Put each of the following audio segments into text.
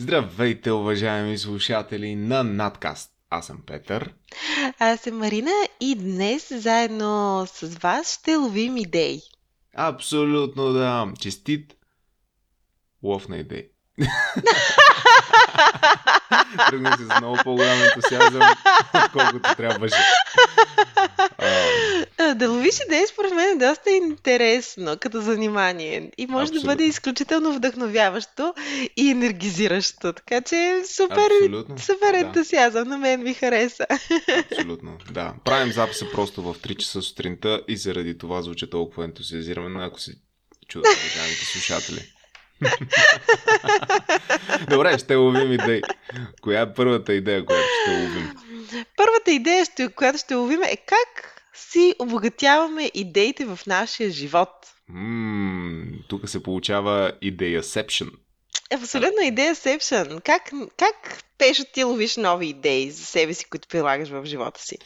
Здравейте, уважаеми слушатели на Nutkast. Аз съм Петър. Аз съм Марина и днес заедно с вас ще ловим идеи. Абсолютно да. Честит лов на идеи. Тръгна се с много по-голям ентусиазъм, колкото трябваше. Да ловиш идеи, според мен, е доста интересно като занимание. И може да бъде изключително вдъхновяващо и енергизиращо. Така че супер ентусиазъм. Да. На мен ми хареса. Абсолютно, да. Правим записа просто в 3 часа сутринта и заради това звучи толкова ентусиазирано, ако се чудат уважаемите слушатели. Добре, ще ловим идеи. Коя е първата идея, която ще ловим? Първата идея, която ще ловим, е как си обогатяваме идеите в нашия живот. Тук се получава идеясепшън. Абсолютно идеясепшън. Как пешо ти ловиш нови идеи за себе си, които прилагаш в живота си?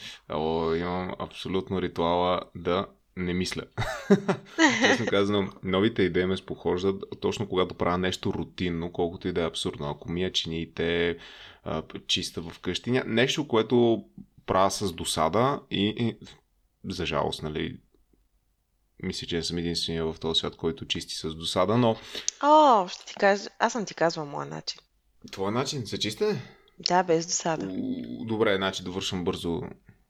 Имам абсолютно ритуала да не мисля. Честно казано, новите идеи ме спохождат точно когато правя нещо рутинно, колкото и да е абсурдно. Ако мия чиниите, чиста вкъщи, нещо, което правя с досада и за жалост, нали, мисля, че не съм единствения в този свят, който чисти с досада, но... ще ти кажа, аз съм ти казвала моя начин. Твоя начин? За чистене? Да, без досада. Добре, значи довършвам бързо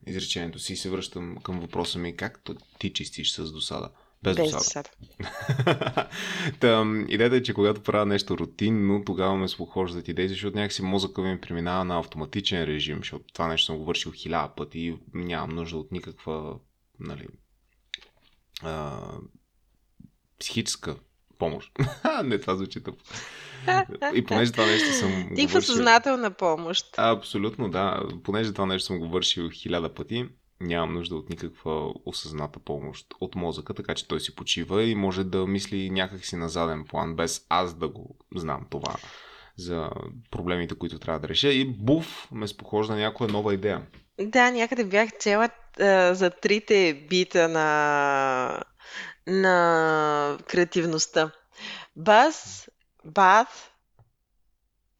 изречението си и се връщам към въпроса ми: как ти чистиш с досада? Без досада. Идеята е, че когато правя нещо рутинно, тогава ме спохождат идеи, защото някакси мозъка ми преминава на автоматичен режим, защото това нещо съм го вършил 1000 пъти и нямам нужда от никаква, нали, психическа помощ. Не, това звучи тъпо. И понеже това нещо съм го вършил... съзнателна помощ. Абсолютно, да. Понеже това нещо съм го вършил 1000 пъти, нямам нужда от никаква осъзната помощ от мозъка, така че той си почива и може да мисли някакси на заден план, без аз да го знам това, за проблемите, които трябва да реша. И буф, ме спохожда някоя нова идея. Да, някъде бях чела за 3 бита на креативността. Buzz, bath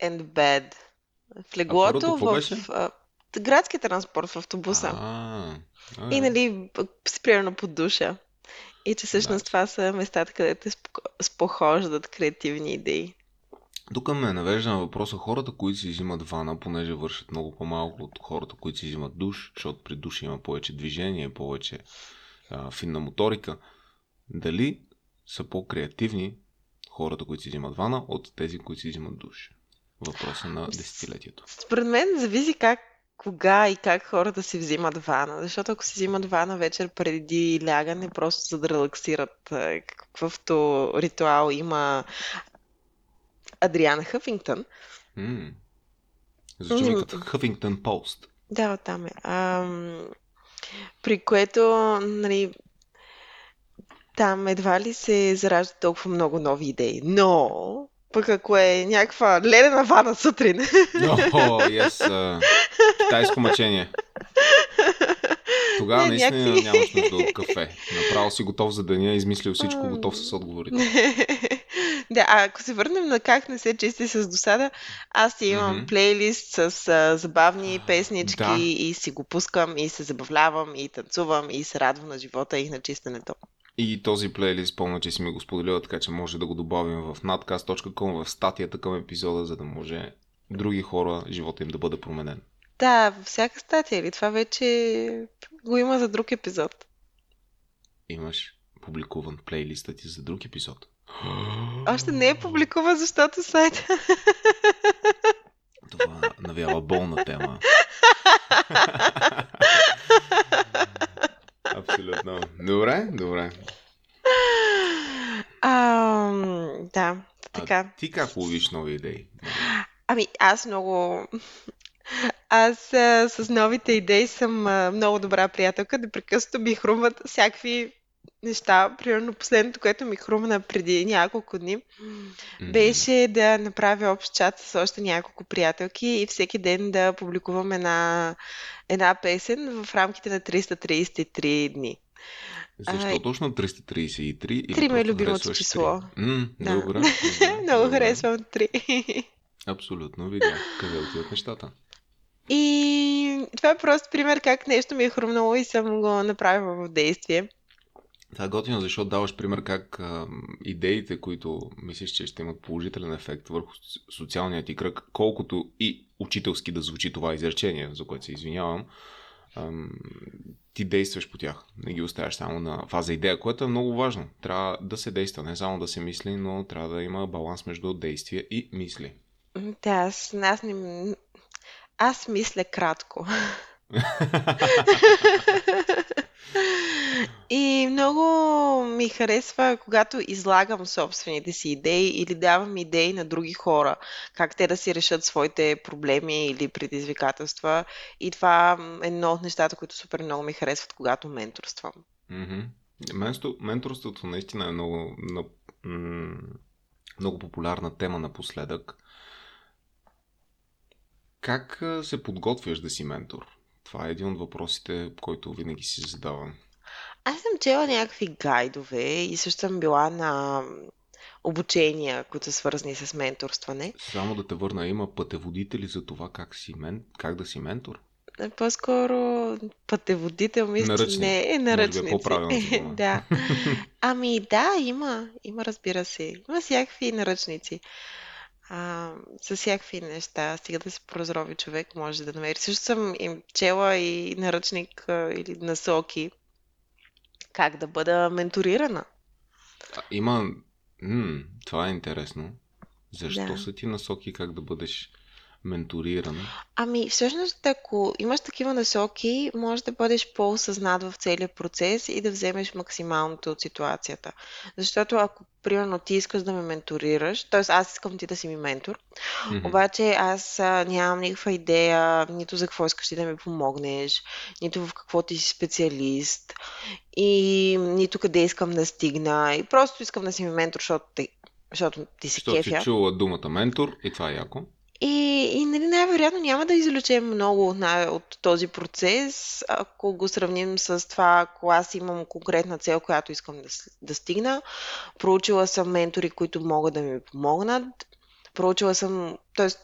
and bed. В леглото, в градския транспорт, в автобуса. И, нали, примерно под душа. И че всъщност това са местата, където спохождат креативни идеи. Тук ме навежда на въпроса: хората, които си взимат вана, понеже вършат много по-малко от хората, които си взимат душ, защото при душа има повече движение, повече финна моторика. Дали са по-креативни хората, които си взимат вана, от тези, които си взимат душ? Въпроса на десетилетието. Според мен зависи кога и как хората си взимат вана. Защото ако си взимат вана вечер преди лягане, просто за да релаксират, какъвто ритуал има Адриана Хъфингтън. Защо ми като Хъфингтън Пост? Да, оттам е. При което, нали, там едва ли се зараждат толкова много нови идеи. Но пък ако е някаква ледена вана сутрин... китайско мъчение. Тогава наистина нямаш нужда от кафе. Направо си готов за деня, измислил всичко, готов с отговорите. Да, а ако се върнем на как не се чисти с досада, аз си имам плейлист с забавни песнички и си го пускам и се забавлявам и танцувам и се радвам на живота и на чистенето. И този плейлист, помня, че си ми го споделила, така че може да го добавим в nutkast.com в статията към епизода, за да може други хора, живота им да бъде променен. Да, във всяка статия, или това вече го има за друг епизод. Имаш публикуван плейлистът ти за друг епизод? Още не е публикуван, защото сайта... Това навява болна тема. Абсолютно. Добре. Да, така. Ти как ловиш нови идеи? Ами, аз с новите идеи съм много добра приятелка. Непрекъснато ми хрумват всякакви неща. Примерно последното, което ми хрумна преди няколко дни, беше да направя общ чат с още няколко приятелки и всеки ден да публикувам една песен в рамките на 333 дни. Защо точно 333? 3 ме е любимото число. Много харесвам 3. Абсолютно видях къде отиват нещата. И това е просто пример как нещо ми е хрумнало и съм го направила в действие. Това е готино, защото даваш пример как идеите, които мислиш, че ще имат положителен ефект върху социалният ти кръг, колкото и учителски да звучи това изречение, за което се извинявам, ти действаш по тях. Не ги оставяш само на фаза идея, което е много важно. Трябва да се действа, не само да се мисли, но трябва да има баланс между действия и мисли. Да, аз мисля кратко. И много ми харесва, когато излагам собствените си идеи или давам идеи на други хора, как те да си решат своите проблеми или предизвикателства. И това е едно от нещата, които супер много ми харесват, когато менторствам. Mm-hmm. Менторството наистина е много популярна тема напоследък. Как се подготвяш да си ментор? Това е един от въпросите, който винаги си задавам. Аз съм чела някакви гайдове и също съм била на обучения, които са свързани с менторстване. Само да те върна, има пътеводители за това как да си ментор? По-скоро пътеводител, мисля, че не е наръчници. Да. Ами да, има, разбира се. Има всякакви наръчници. С всякакви неща, стига да се прозрови човек, може да намери. Също съм им чела и наръчник или насоки как да бъда менторирана. Има... това е интересно. Защо са ти насоки как да бъдеш менторирана? Ами всъщност, ако имаш такива насоки, можеш да бъдеш по-осъзнат в целия процес и да вземеш максималното от ситуацията. Защото ако примерно ти искаш да ме менторираш, т.е. аз искам ти да си ми ментор, обаче аз нямам никаква идея нито за какво искаш ти да ми помогнеш, нито в какво ти си специалист и нито къде искам да стигна и просто искам да си ми ментор, защото ти си кефя. Защото си чула думата ментор и това е яко. И нали, най-вероятно няма да излечем много от този процес, ако го сравним с това, ако аз имам конкретна цел, която искам да стигна. Проучила съм ментори, които могат да ми помогнат.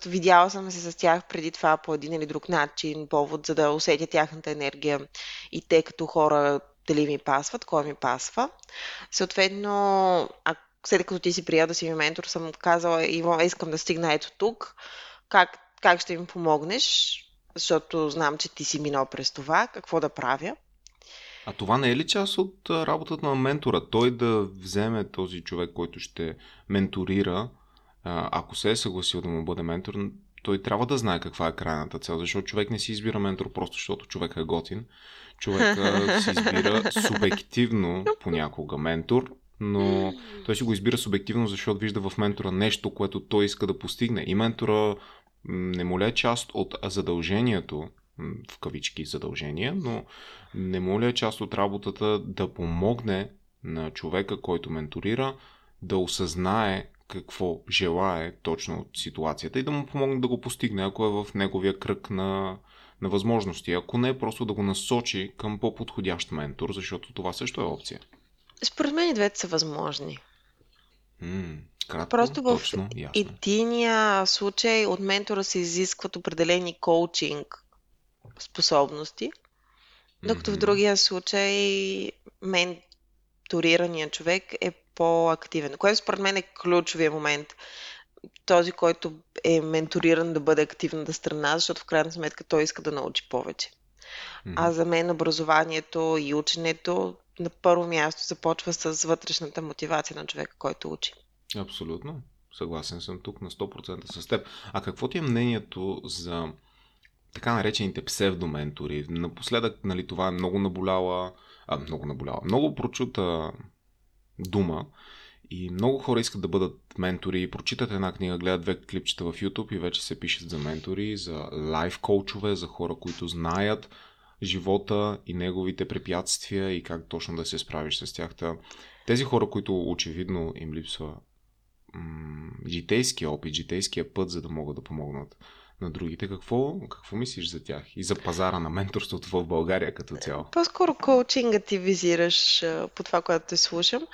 Видяла съм се с тях преди това по един или друг начин, повод, за да усетя тяхната енергия и те като хора дали ми пасват, кой ми пасва. Съответно, след като ти си приял да си ми ментор, съм казала, Иво, искам да стигна ето тук, как ще ми помогнеш, защото знам, че ти си минал през това, какво да правя. А това не е ли част от работата на ментора? Той да вземе този човек, който ще менторира, ако се е съгласил да му бъде ментор, той трябва да знае каква е крайната цел, защото човек не си избира ментор просто защото човек е готин. Човек си избира субективно понякога ментор, но той си го избира субективно, защото вижда в ментора нещо, което той иска да постигне. И ментора не му ли е част от задължението, в кавички задължение, но не му ли е част от работата да помогне на човека, който менторира, да осъзнае какво желае точно от ситуацията и да му помогне да го постигне, ако е в неговия кръг на възможности. Ако не, просто да го насочи към по-подходящ ментор, защото това също е опция. Според мен и двете са възможни. Кратко, просто в точно, ясно. Единия случай от ментора се изискват определени коучинг способности, докато в другия случай менторирания човек е по-активен, което според мен е ключовия момент. Този, който е менториран да бъде активната страна, защото в крайна сметка той иска да научи повече. А за мен образованието и ученето на първо място започва с вътрешната мотивация на човека, който учи. Абсолютно. Съгласен съм тук на 100% с теб. А какво ти е мнението за така наречените псевдоментори? Напоследък, нали, това е много наболяла, много прочута дума и много хора искат да бъдат ментори. Прочитат една книга, гледат две клипчета в YouTube и вече се пишат за ментори, за лайф коучове, за хора, които знаят живота и неговите препятствия и как точно да се справиш с тях. Тези хора, които очевидно им липсва житейския опит, житейския път, за да могат да помогнат на другите. Какво мислиш за тях и за пазара на менторството в България като цяло? По-скоро коучинга ти визираш по това, което те слушам.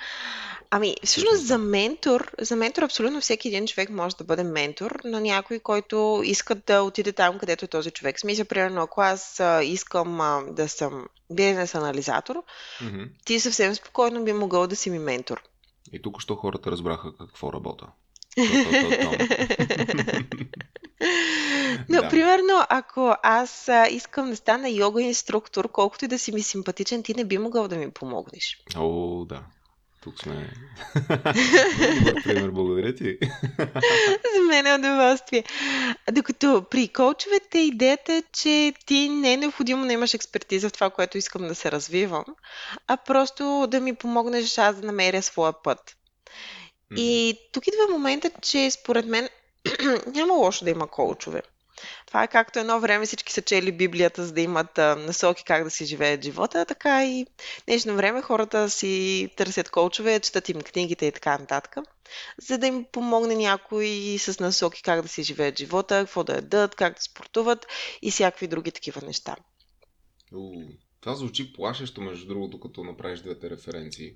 Ами, всъщност за ментор абсолютно всеки един човек може да бъде ментор на някой, който иска да отиде там, където е този човек. В смисъл, примерно, ако аз искам да съм бизнес-анализатор, mm-hmm. ти съвсем спокойно би могъл да си ми ментор. И тук що хората разбраха какво работа. Но, примерно, ако аз искам да стана йога инструктор, колкото и да си ми симпатичен, ти не би могъл да ми помогнеш. О, да. Тук сме. Добър пример, благодаря ти. За мен е удоволствие. Докато при коучовете идеята е, че ти не е необходимо да имаш експертиза в това, което искам да се развивам, а просто да ми помогнеш аз да намеря своя път. Mm-hmm. И тук идва момента, че според мен няма лошо да има коучове. Това е както едно време всички са чели Библията, за да имат насоки как да си живеят живота, така и днешно време хората си търсят коучове, четат им книгите и така нататък, за да им помогне някой с насоки как да си живеят живота, какво да ядат, как да спортуват и всякакви други такива неща. Това звучи плашещо, между другото, като направиш двете референции,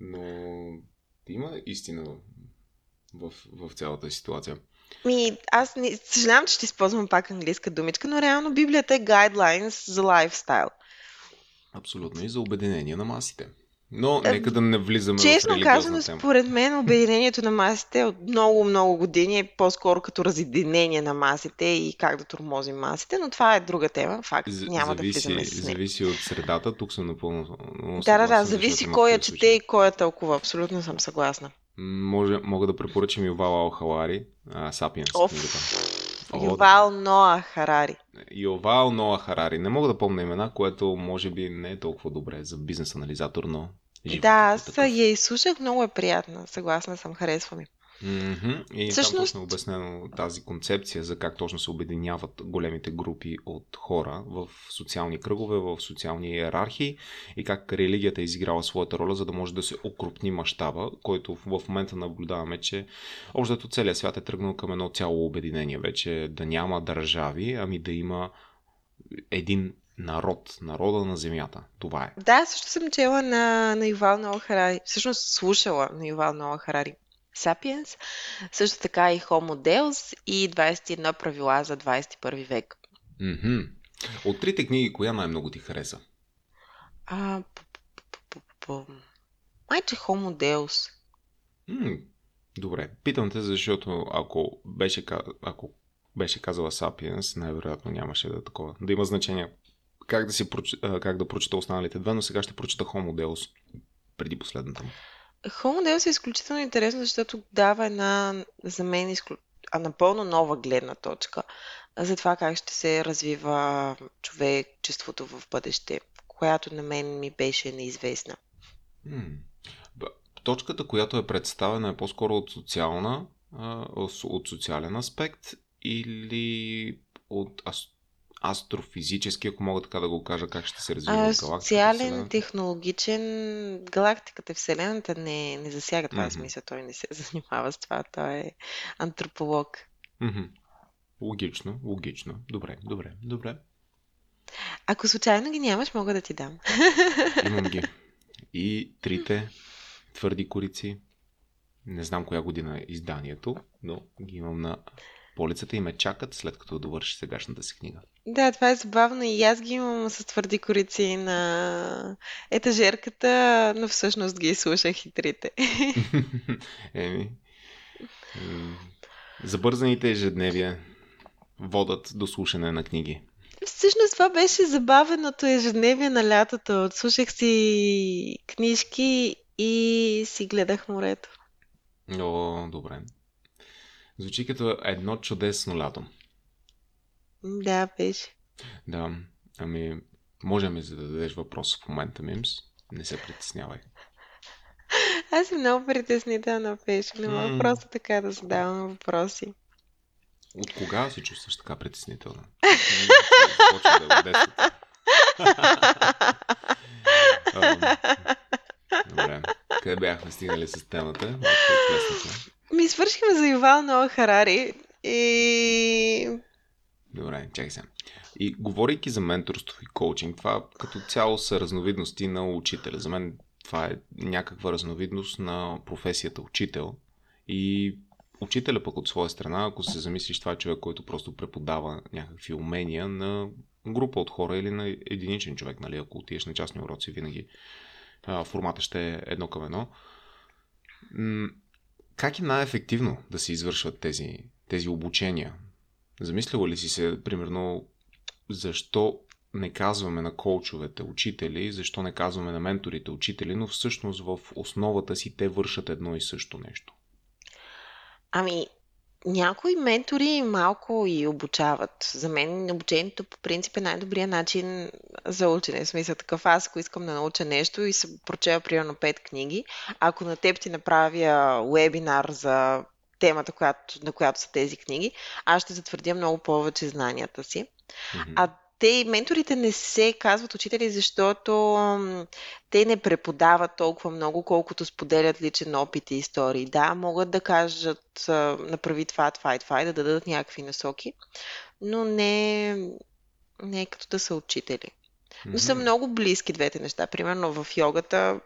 но има истина в цялата ситуация. Аз не съжалявам, че ще използвам пак английска думичка, но реално Библията е guidelines за лайфстайл. Абсолютно, и за обединение на масите. Но нека да не влизаме в религиозна тема. Честно казано, според мен обединението на масите от много години е по-скоро като разединение на масите и как да тормозим масите, но това е друга тема, факт, няма да влизаме с нея. Зависи от средата, тук съм напълно съгласна. Да, зависи кой я чете и кой я тълкува, абсолютно съм съгласна. Мога да препоръчам Ювал Харари, Sapiens. Ювал Ной Харари. Ювал Ной Харари. Не мога да помня имена, което може би не е толкова добре за бизнес-анализатор, но живота. Да, аз я изслушах, много е приятна. Съгласна съм, харесва ми. Mm-hmm. И всъщност... там точно е обяснено тази концепция за как точно се обединяват големите групи от хора в социални кръгове, в социални иерархии и как религията е изиграла своята роля, за да може да се окрупни мащаба, който в момента наблюдаваме, че общото целия свят е тръгнал към едно цяло обединение вече, да няма държави, ами да има един народ, народа на земята. Това е. Да, също съм чела на Ювал Ной Харари, всъщност слушала на Ювал Ной Харари. Sapiens, също така и Homo Deus и 21 правила за 21 век. Mm-hmm. От трите книги, коя най-много ти хареса? Майче Homo Deus. Добре, питам те, защото ако беше казала Sapiens, най-вероятно нямаше да такова. Да има значение как да прочита останалите две, но сега ще прочита Homo Deus преди последната му. Homo Deus е изключително интересно, защото дава една, за мен, напълно нова гледна точка за това как ще се развива човечеството в бъдеще, която на мен ми беше неизвестна. Точката, която е представена, е по-скоро от социален аспект или от астрофизически, ако мога така да го кажа, как ще се развива галактиката. Социален, технологичен, галактиката, Вселената не засяга това смисъл, той не се занимава с това, той е антрополог. Mm-hmm. Логично. Добре. Ако случайно ги нямаш, мога да ти дам. Имам ги. И трите твърди корици. Не знам коя година е изданието, но ги имам на полицата и ме чакат, след като довърши сегашната си книга. Да, това е забавно и аз ги имам с твърди корици на етажерката, но всъщност ги слушах и трите. Забързаните ежедневия водат до слушане на книги. Всъщност това беше забавеното ежедневие на лятото. Слушах си книжки и си гледах морето. О, добре. Звучи като едно чудесно лято. Да, беше. Да, може ми зададеш въпрос в момента, Мимс. Не се притеснявай. Аз съм много притеснителна, беше. Не мога просто така да задавам въпроси. От кога се чувстваш така притеснителна? Добре. Къде бяхме стигнали с темата? Ми свършихме за Ювал Ной Харари и... Добре, чакай се. И говорейки за менторство и коучинг, това като цяло са разновидности на учителя. За мен това е някаква разновидност на професията учител. И учителя пък от своя страна, ако се замислиш, това е човек, който просто преподава някакви умения на група от хора или на единичен човек, нали? Ако отидеш на частни уроци, винаги формата ще е едно към едно. Как е най-ефективно да се извършват тези обучения? Замислила ли си се, примерно, защо не казваме на коучовете учители, защо не казваме на менторите учители, но всъщност в основата си те вършат едно и също нещо? Ами, някои ментори малко и обучават. За мен обучението по принцип е най-добрият начин за учене. В смисъл такъв, аз ако искам да науча нещо и съм прочела примерно 5 книги, ако на теб ти направя вебинар за темата, на която са тези книги, аз ще затвърдя много повече знанията си. Mm-hmm. Те, менторите, не се казват учители, защото те не преподават толкова много, колкото споделят личен опит и истории. Да, могат да кажат, направи това и да дадат някакви насоки, но не е като да са учители. Но са много близки двете неща. Примерно в йогата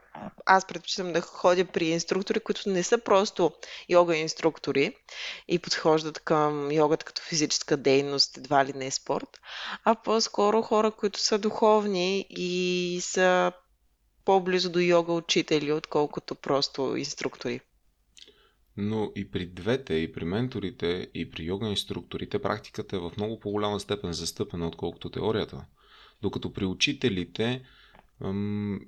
аз предпочитам да ходя при инструктори, които не са просто йога инструктори и подхождат към йогата като физическа дейност, едва ли не е спорт, а по-скоро хора, които са духовни и са по-близо до йога учители, отколкото просто инструктори. Но и при двете, и при менторите, и при йога инструкторите практиката е в много по-голяма степен застъпена, отколкото теорията. Докато при учителите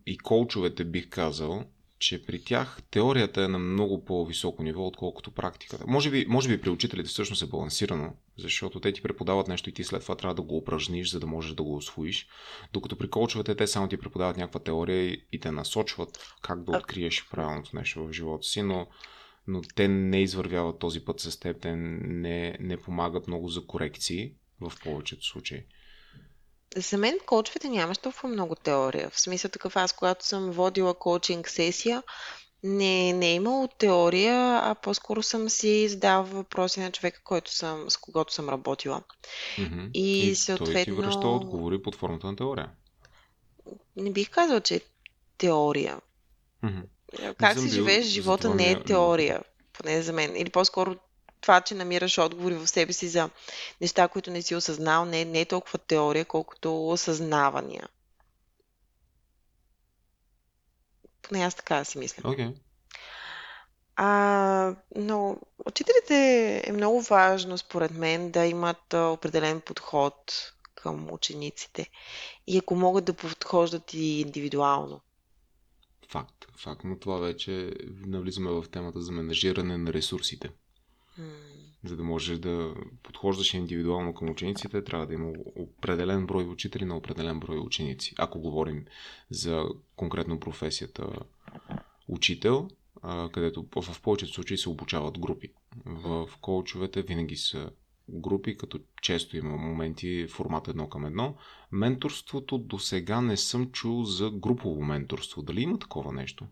и коучовете бих казал, че при тях теорията е на много по-високо ниво, отколкото практиката. Може би при учителите всъщност е балансирано, защото те ти преподават нещо и ти след това трябва да го упражниш, за да можеш да го усвоиш. Докато при коучовете те само ти преподават някаква теория и те насочват как да откриеш правилното нещо в живота си, но те не извървяват този път с теб, те не помагат много за корекции в повечето случаи. За мен коучовете нямаш толкова много теория. В смисъл такъв, аз когато съм водила коучинг сесия, не е имало теория, а по-скоро съм си задавала въпроси на човека, с когото съм работила. Mm-hmm. И съответно... той ти връща отговори под формата на теория. Не бих казала, че е теория. Mm-hmm. Как си живееш живота не е теория, поне за мен. Или по-скоро това, че намираш отговори в себе си за неща, които не си осъзнал, не е толкова теория, колкото осъзнавания. Поне аз така си мисля. Okay. Но учителите е много важно, според мен, да имат определен подход към учениците. И ако могат да подхождат и индивидуално. Факт. Но това вече навлизаме в темата за менажиране на ресурсите. За да можеш да подхождаш индивидуално към учениците, трябва да има определен брой учители на определен брой ученици. Ако говорим за конкретно професията учител, където в повечето случаи се обучават групи. В коучовете винаги са групи, като често има моменти формат 1 към 1. Менторството до сега не съм чул за групово менторство. Дали има такова нещо?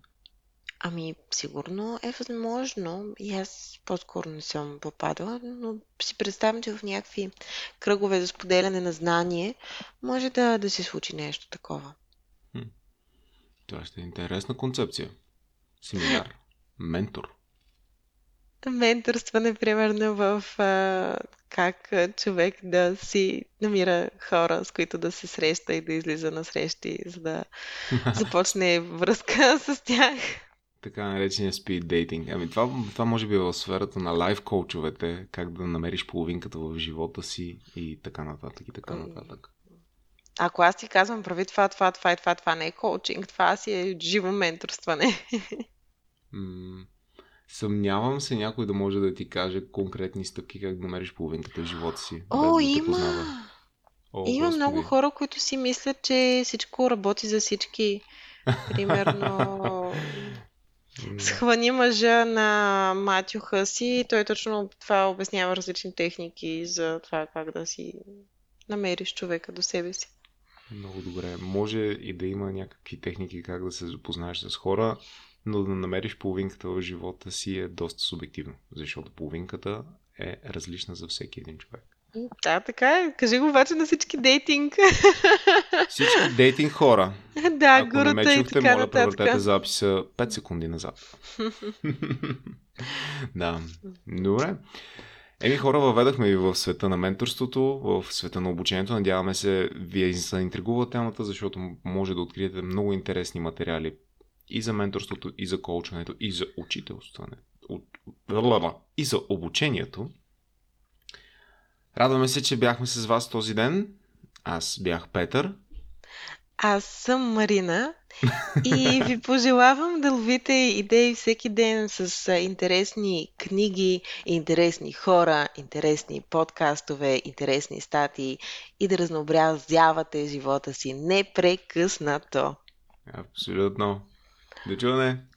Ами, сигурно е възможно и аз по-скоро не съм попадала, но си представям, че в някакви кръгове за споделяне на знание може да се случи нещо такова. Това ще е интересна концепция. Семинар. Ментор. Менторстване, примерно, в как човек да си намира хора, с които да се среща и да излиза на срещи, за да започне връзка с тях. Така наречения speed dating. Ами това може би е в сферата на лайф коучовете, как да намериш половинката в живота си и така нататък. Ако аз ти казвам прави това не е коучинг, това си е живо менторстване. Съмнявам се някой да може да ти каже конкретни стъпки как да намериш половинката в живота си. Има много хора, които си мислят, че всичко работи за всички. Примерно... схвани мъжа на матюха си и той точно това обяснява различни техники за това как да си намериш човека до себе си. Много добре. Може и да има някакви техники как да се запознаеш с хора, но да намериш половинката в живота си е доста субективно, защото половинката е различна за всеки един човек. Да, така е. Кажи го обаче на всички дейтинг. Всички дейтинг хора. Да, гората и така нататък. Ако не ме чухте, моля да превъртете записа 5 секунди назад. Да, добре. Еми хора, въведахме ви в света на менторството, в света на обучението. Надяваме се, вие се заинтригува темата, защото може да откриете много интересни материали и за менторството, и за коучването, и за учителстването, и за обучението. Радваме се, че бяхме с вас този ден. Аз бях Петър. Аз съм Марина. И ви пожелавам да ловите идеи всеки ден с интересни книги, интересни хора, интересни подкастове, интересни статии и да разнообразявате живота си непрекъснато. Абсолютно. До чуване!